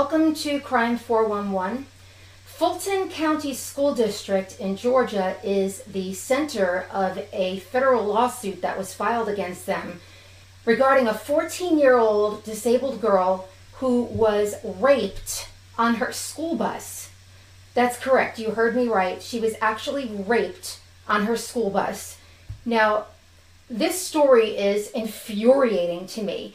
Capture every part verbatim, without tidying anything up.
Welcome to Crime four one one. Fulton County School District in Georgia is the center of a federal lawsuit that was filed against them regarding a fourteen-year-old disabled girl who was raped on her school bus. That's correct, you heard me right. She was actually raped on her school bus. Now, this story is infuriating to me.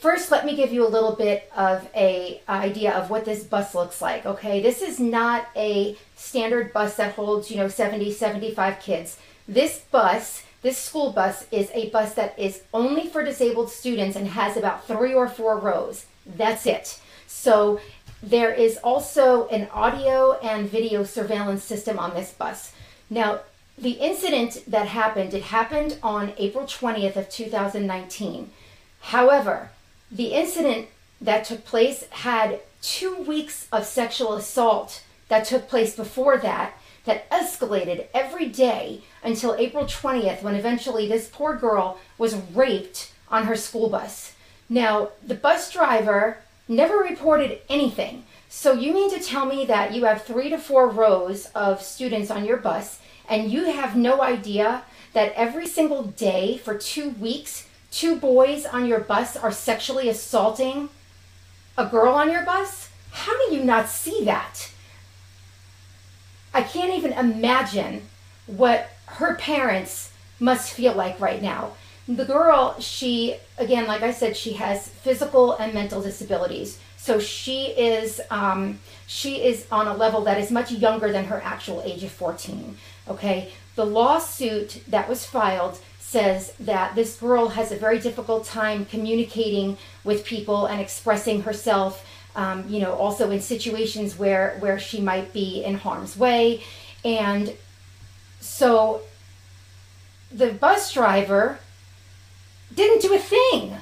First, let me give you a little bit of a idea of what this bus looks like, okay? This is not a standard bus that holds, you know, seventy, seventy-five kids. This bus, this school bus, is a bus that is only for disabled students and has about three or four rows. That's it. So there is also an audio and video surveillance system on this bus. Now, the incident that happened, it happened on April twentieth of two thousand nineteen. However, the incident that took place had two weeks of sexual assault that took place before that, that escalated every day until April twentieth, when eventually this poor girl was raped on her school bus. Now, the bus driver never reported anything. So you mean to tell me that you have three to four rows of students on your bus and you have no idea that every single day for two weeks, two boys on your bus are sexually assaulting a girl on your bus? How do you not see that? I can't even imagine what her parents must feel like right now. The girl, she, again, like I said, she has physical and mental disabilities. So she is, um, she is on a level that is much younger than her actual age of fourteen, okay? The lawsuit that was filed says that this girl has a very difficult time communicating with people and expressing herself, um, you know, also in situations where, where she might be in harm's way. And so the bus driver didn't do a thing.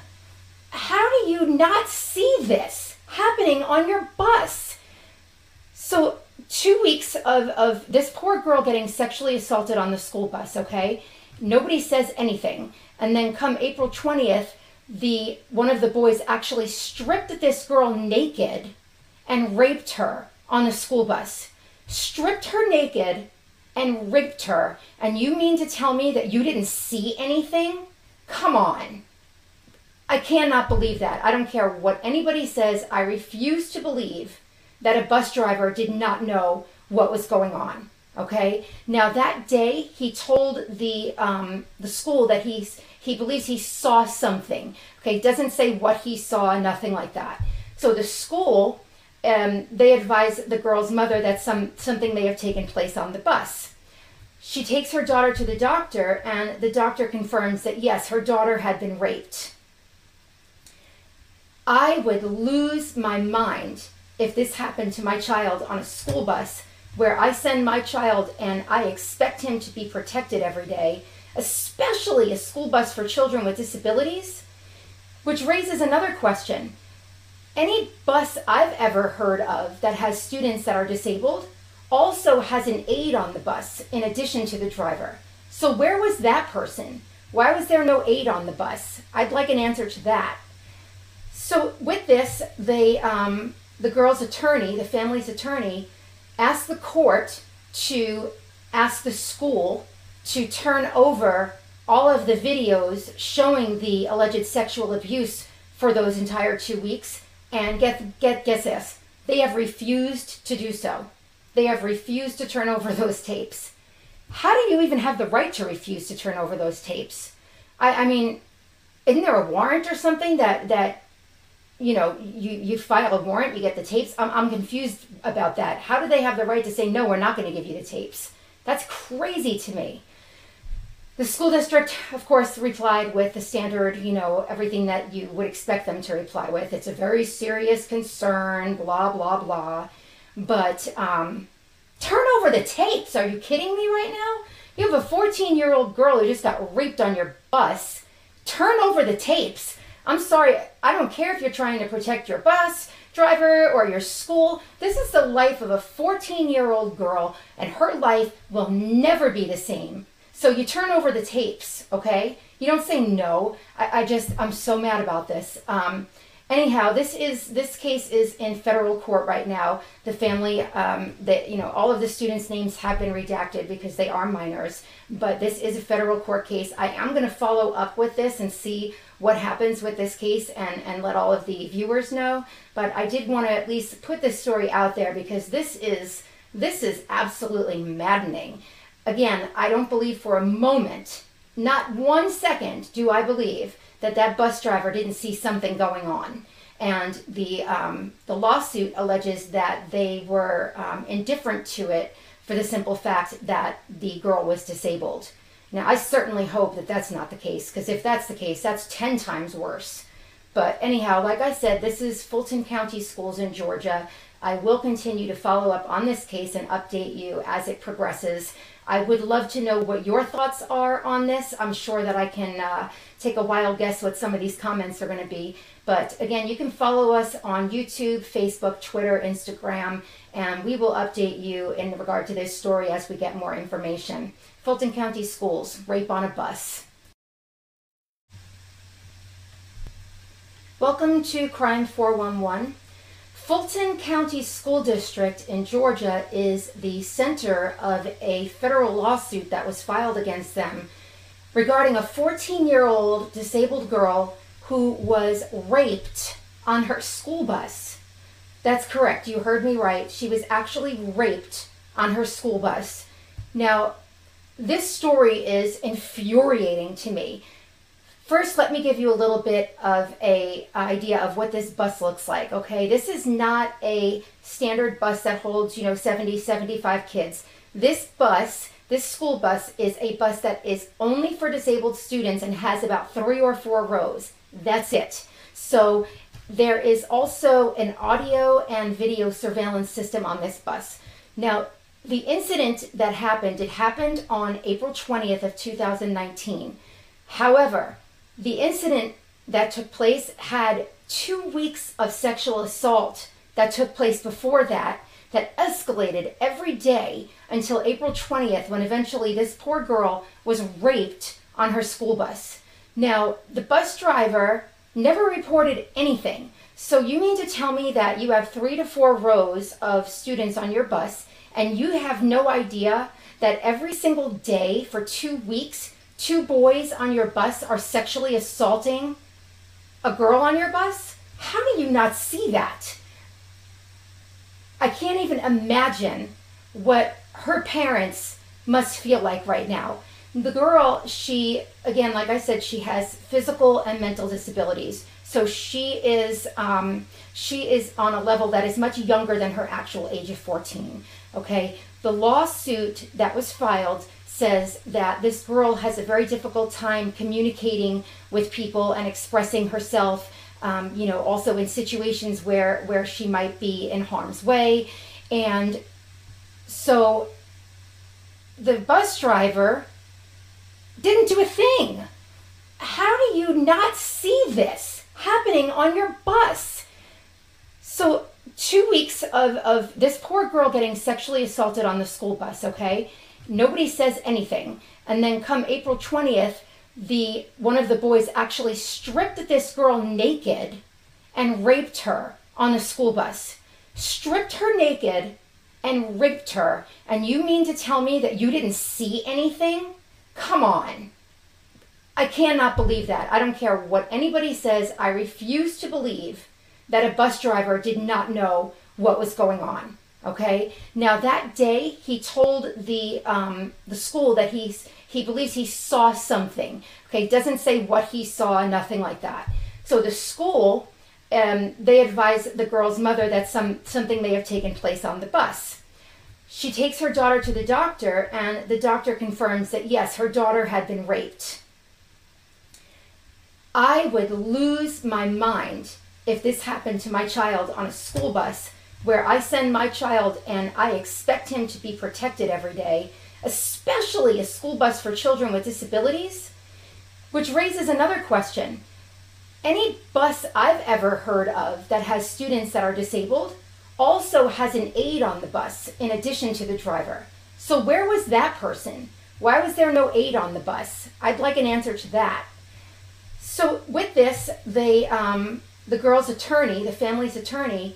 How do you not see this happening on your bus? So two weeks of, of this poor girl getting sexually assaulted on the school bus, okay? Nobody says anything. And then come April twentieth, the one of the boys actually stripped this girl naked and raped her on the school bus. Stripped her naked and raped her. And you mean to tell me that you didn't see anything? Come on. I cannot believe that. I don't care what anybody says. I refuse to believe that a bus driver did not know what was going on. Okay. Now that day, he told the um, the school that he's he believes he saw something. Okay, doesn't say what he saw, nothing like that. So the school, um, they advise the girl's mother that some something may have taken place on the bus. She takes her daughter to the doctor, and the doctor confirms that yes, her daughter had been raped. I would lose my mind if this happened to my child on a school bus, where I send my child and I expect him to be protected every day, especially a school bus for children with disabilities, which raises another question. Any bus I've ever heard of that has students that are disabled also has an aide on the bus in addition to the driver. So where was that person? Why was there no aide on the bus? I'd like an answer to that. So with this, they, um, the girl's attorney, the family's attorney, asked the court to ask the school to turn over all of the videos showing the alleged sexual abuse for those entire two weeks, and get, get, guess this, they have refused to do so. They have refused to turn over those tapes. How do you even have the right to refuse to turn over those tapes? I, I mean, isn't there a warrant or something that, that you know, you, you file a warrant, you get the tapes? I'm, I'm confused about that. How do they have the right to say, no, we're not going to give you the tapes? That's crazy to me. The school district, of course, replied with the standard, you know, everything that you would expect them to reply with. It's a very serious concern, blah, blah, blah. But um, turn over the tapes. Are you kidding me right now? You have a fourteen-year-old girl who just got raped on your bus. Turn over the tapes. I'm sorry, I don't care if you're trying to protect your bus driver or your school. This is the life of a fourteen-year-old girl, and her life will never be the same. So you turn over the tapes, okay? You don't say no. I, I just, I'm so mad about this. Um, Anyhow, this is this case is in federal court right now. The family, um, that you know, all of the students' names have been redacted because they are minors. But this is a federal court case. I am going to follow up with this and see what happens with this case and and let all of the viewers know. But I did want to at least put this story out there because this is this is absolutely maddening. Again, I don't believe for a moment, not one second, do I believe that that bus driver didn't see something going on. And the, um, the lawsuit alleges that they were um, indifferent to it for the simple fact that the girl was disabled. Now, I certainly hope that that's not the case, because if that's the case, that's ten times worse. But anyhow, like I said, this is Fulton County Schools in Georgia. I will continue to follow up on this case and update you as it progresses. I would love to know what your thoughts are on this. I'm sure that I can uh, take a wild guess what some of these comments are going to be. But again, you can follow us on YouTube, Facebook, Twitter, Instagram, and we will update you in regard to this story as we get more information. Fulton County Schools, rape on a bus. Welcome to Crime four one one. Fulton County School District in Georgia is the center of a federal lawsuit that was filed against them regarding a fourteen-year-old disabled girl who was raped on her school bus. That's correct, you heard me right. She was actually raped on her school bus. Now, this story is infuriating to me. First, let me give you a little bit of an idea of what this bus looks like, okay? This is not a standard bus that holds, you know, seventy, seventy-five kids. This bus, this school bus, is a bus that is only for disabled students and has about three or four rows. That's it. So there is also an audio and video surveillance system on this bus. Now, the incident that happened, it happened on April twentieth of two thousand nineteen. However, the incident that took place had two weeks of sexual assault that took place before that, that escalated every day until April twentieth, when eventually this poor girl was raped on her school bus. Now, the bus driver never reported anything. So you mean to tell me that you have three to four rows of students on your bus and you have no idea that every single day for two weeks, two boys on your bus are sexually assaulting a girl on your bus? How do you not see that? I can't even imagine what her parents must feel like right now. The girl, she, again, like I said, she has physical and mental disabilities. So she is, um, she is on a level that is much younger than her actual age of fourteen, okay? The lawsuit that was filed says that this girl has a very difficult time communicating with people and expressing herself, um, you know, also in situations where, where she might be in harm's way. And so the bus driver didn't do a thing. How do you not see this happening on your bus? So two weeks of, of this poor girl getting sexually assaulted on the school bus, okay? Nobody says anything. And then come April twentieth, the one of the boys actually stripped this girl naked and raped her on the school bus. Stripped her naked and raped her. And you mean to tell me that you didn't see anything? Come on. I cannot believe that. I don't care what anybody says. I refuse to believe that a bus driver did not know what was going on. Okay. Now that day, he told the um, the school that he he believes he saw something. Okay, doesn't say what he saw, nothing like that. So the school, um, they advise the girl's mother that some something may have taken place on the bus. She takes her daughter to the doctor, and the doctor confirms that yes, her daughter had been raped. I would lose my mind if this happened to my child on a school bus, where I send my child and I expect him to be protected every day, especially a school bus for children with disabilities, which raises another question. Any bus I've ever heard of that has students that are disabled also has an aide on the bus in addition to the driver. So where was that person? Why was there no aide on the bus? I'd like an answer to that. So with this, they, um, the girl's attorney, the family's attorney,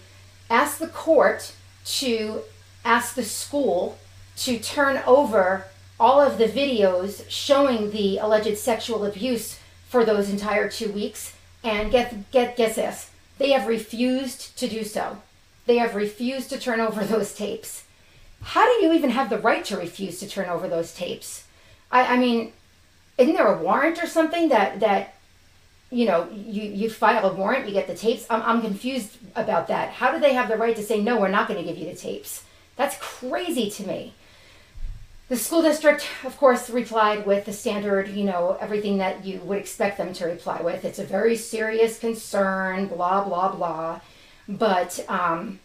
asked the court to ask the school to turn over all of the videos showing the alleged sexual abuse for those entire two weeks. And get, get, guess this, they have refused to do so. They have refused to turn over those tapes. How do you even have the right to refuse to turn over those tapes? I, I mean, isn't there a warrant or something that, that you know, you, you file a warrant, you get the tapes? I'm, I'm confused about that. How do they have the right to say, no, we're not going to give you the tapes? That's crazy to me. The school district, of course, replied with the standard, you know, everything that you would expect them to reply with. It's a very serious concern, blah, blah, blah. But um,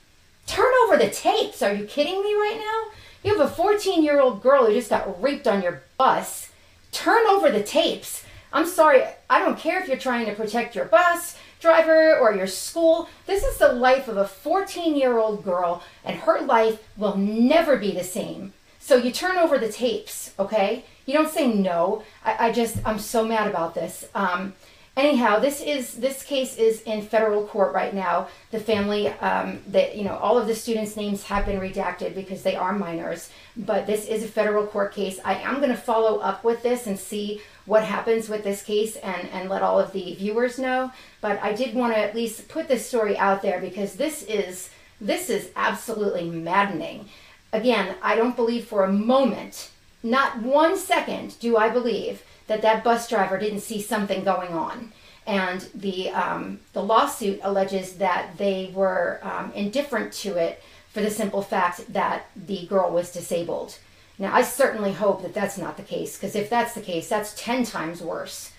turn over the tapes. Are you kidding me right now? You have a fourteen-year-old girl who just got raped on your bus. Turn over the tapes. I'm sorry. I don't care if you're trying to protect your bus driver or your school. This is the life of a fourteen-year-old girl, and her life will never be the same. So you turn over the tapes, okay? You don't say no. I, I just, I'm so mad about this. Um, anyhow, this is this case is in federal court right now. The family, um, that you know, all of the students' names have been redacted because they are minors. But this is a federal court case. I am going to follow up with this and see what happens with this case and and let all of the viewers know. But I did want to at least put this story out there because this is this is absolutely maddening. Again, I don't believe for a moment, not one second do I believe that that bus driver didn't see something going on. And the, um, the lawsuit alleges that they were um, indifferent to it for the simple fact that the girl was disabled. Now, I certainly hope that that's not the case, because if that's the case, that's ten times worse.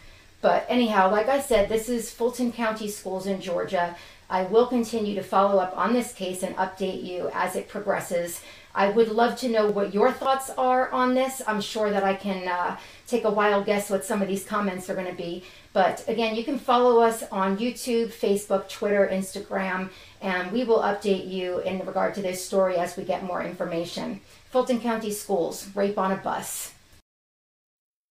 But anyhow, like I said, this is Fulton County Schools in Georgia. I will continue to follow up on this case and update you as it progresses. I would love to know what your thoughts are on this. I'm sure that I can uh, take a wild guess what some of these comments are going to be. But again, you can follow us on YouTube, Facebook, Twitter, Instagram, and we will update you in regard to this story as we get more information. Fulton County Schools, rape on a bus.